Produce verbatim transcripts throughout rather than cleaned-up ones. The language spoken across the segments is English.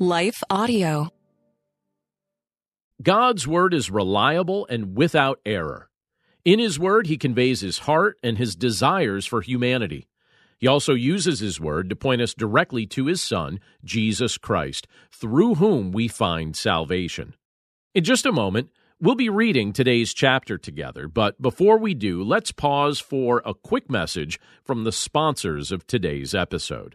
Life Audio. God's Word is reliable and without error. In His Word, He conveys His heart and His desires for humanity. He also uses His Word to point us directly to His Son, Jesus Christ, through whom we find salvation. In just a moment, we'll be reading today's chapter together, but before we do, let's pause for a quick message from the sponsors of today's episode.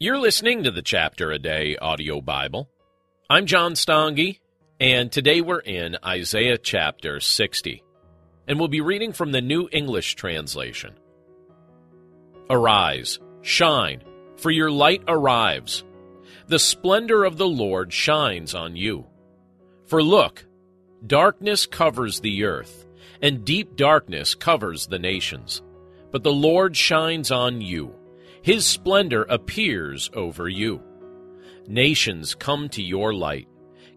You're listening to the Chapter a Day Audio Bible. I'm John Stange, and today we're in Isaiah chapter sixty, and we'll be reading from the New English Translation. Arise, shine, for your light arrives. The splendor of the Lord shines on you. For look, darkness covers the earth, and deep darkness covers the nations. But the Lord shines on you. His splendor appears over you. Nations come to your light,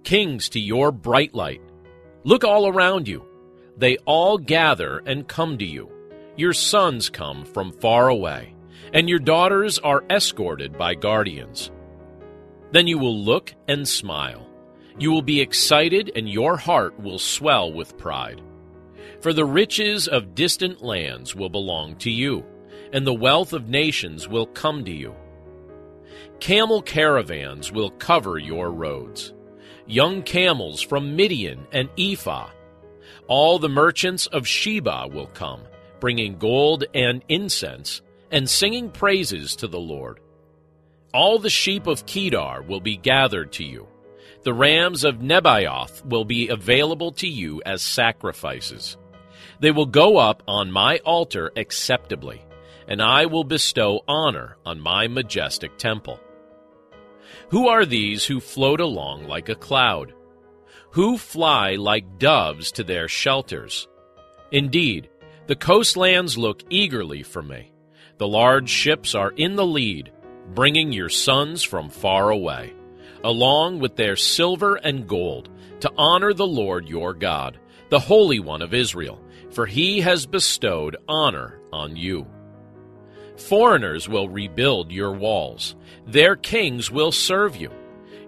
kings to your bright light. Look all around you. They all gather and come to you. Your sons come from far away, and your daughters are escorted by guardians. Then you will look and smile. You will be excited, and your heart will swell with pride. For the riches of distant lands will belong to you, and the wealth of nations will come to you. Camel caravans will cover your roads, young camels from Midian and Ephah. All the merchants of Sheba will come, bringing gold and incense, and singing praises to the Lord. All the sheep of Kedar will be gathered to you. The rams of Nebaioth will be available to you as sacrifices. They will go up on my altar acceptably, and I will bestow honor on my majestic temple. Who are these who float along like a cloud? Who fly like doves to their shelters? Indeed, the coastlands look eagerly for me. The large ships are in the lead, bringing your sons from far away, along with their silver and gold, to honor the Lord your God, the Holy One of Israel, for He has bestowed honor on you. Foreigners will rebuild your walls. Their kings will serve you.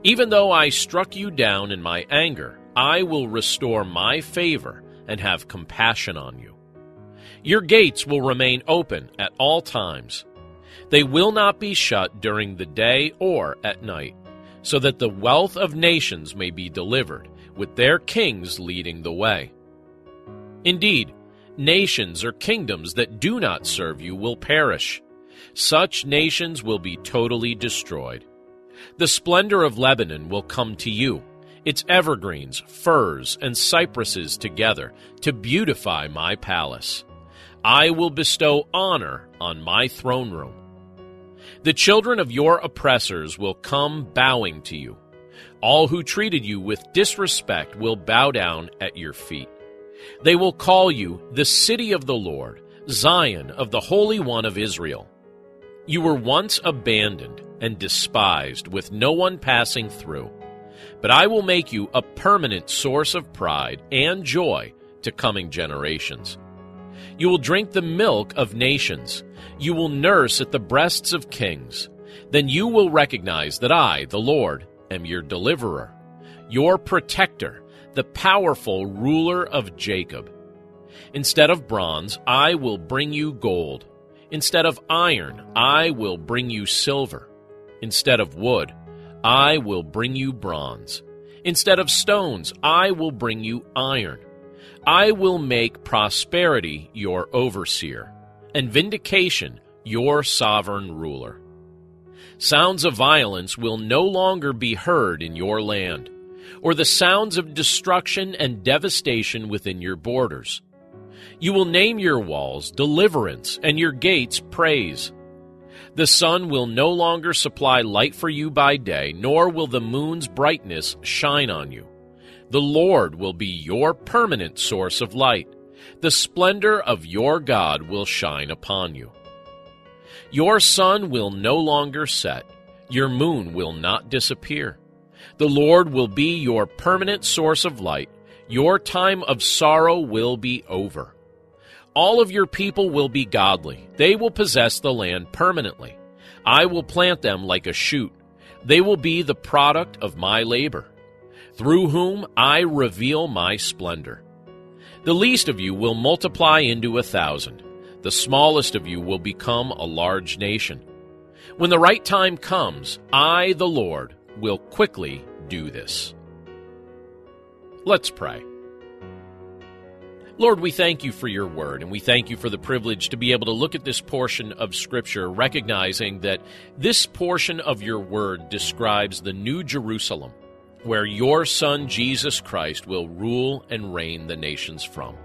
Even though I struck you down in my anger, I will restore my favor and have compassion on you. Your gates will remain open at all times. They will not be shut during the day or at night, so that the wealth of nations may be delivered, with their kings leading the way. Indeed, nations or kingdoms that do not serve you will perish. Such nations will be totally destroyed. The splendor of Lebanon will come to you, its evergreens, firs, and cypresses together, to beautify my palace. I will bestow honor on my throne room. The children of your oppressors will come bowing to you. All who treated you with disrespect will bow down at your feet. They will call you the City of the Lord, Zion of the Holy One of Israel. You were once abandoned and despised, with no one passing through. But I will make you a permanent source of pride and joy to coming generations. You will drink the milk of nations. You will nurse at the breasts of kings. Then you will recognize that I, the Lord, am your deliverer, your protector, the powerful ruler of Jacob. Instead of bronze, I will bring you gold. Instead of iron, I will bring you silver. Instead of wood, I will bring you bronze. Instead of stones, I will bring you iron. I will make prosperity your overseer, and vindication your sovereign ruler. Sounds of violence will no longer be heard in your land, or the sounds of destruction and devastation within your borders. You will name your walls Deliverance, and your gates Praise. The sun will no longer supply light for you by day, nor will the moon's brightness shine on you. The Lord will be your permanent source of light. The splendor of your God will shine upon you. Your sun will no longer set. Your moon will not disappear. The Lord will be your permanent source of light. Your time of sorrow will be over. All of your people will be godly. They will possess the land permanently. I will plant them like a shoot. They will be the product of my labor, through whom I reveal my splendor. The least of you will multiply into a thousand. The smallest of you will become a large nation. When the right time comes, I, the Lord, will quickly do this. Let's pray. Lord, we thank you for your word, and we thank you for the privilege to be able to look at this portion of Scripture, recognizing that this portion of your word describes the New Jerusalem, where your Son, Jesus Christ, will rule and reign the nations from.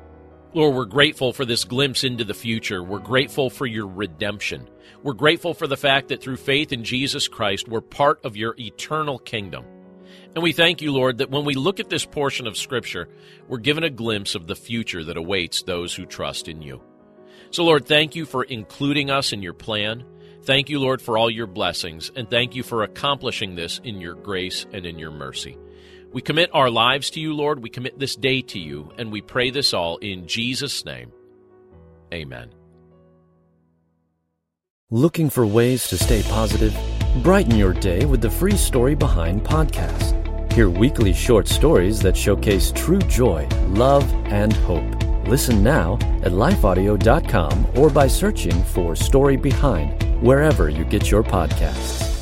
Lord, we're grateful for this glimpse into the future. We're grateful for your redemption. We're grateful for the fact that through faith in Jesus Christ, we're part of your eternal kingdom. And we thank you, Lord, that when we look at this portion of Scripture, we're given a glimpse of the future that awaits those who trust in you. So, Lord, thank you for including us in your plan. Thank you, Lord, for all your blessings, and thank you for accomplishing this in your grace and in your mercy. We commit our lives to you, Lord. We commit this day to you, and we pray this all in Jesus' name. Amen. Looking for ways to stay positive? Brighten your day with the free Story Behind podcast. Hear weekly short stories that showcase true joy, love, and hope. Listen now at life audio dot com or by searching for Story Behind wherever you get your podcasts.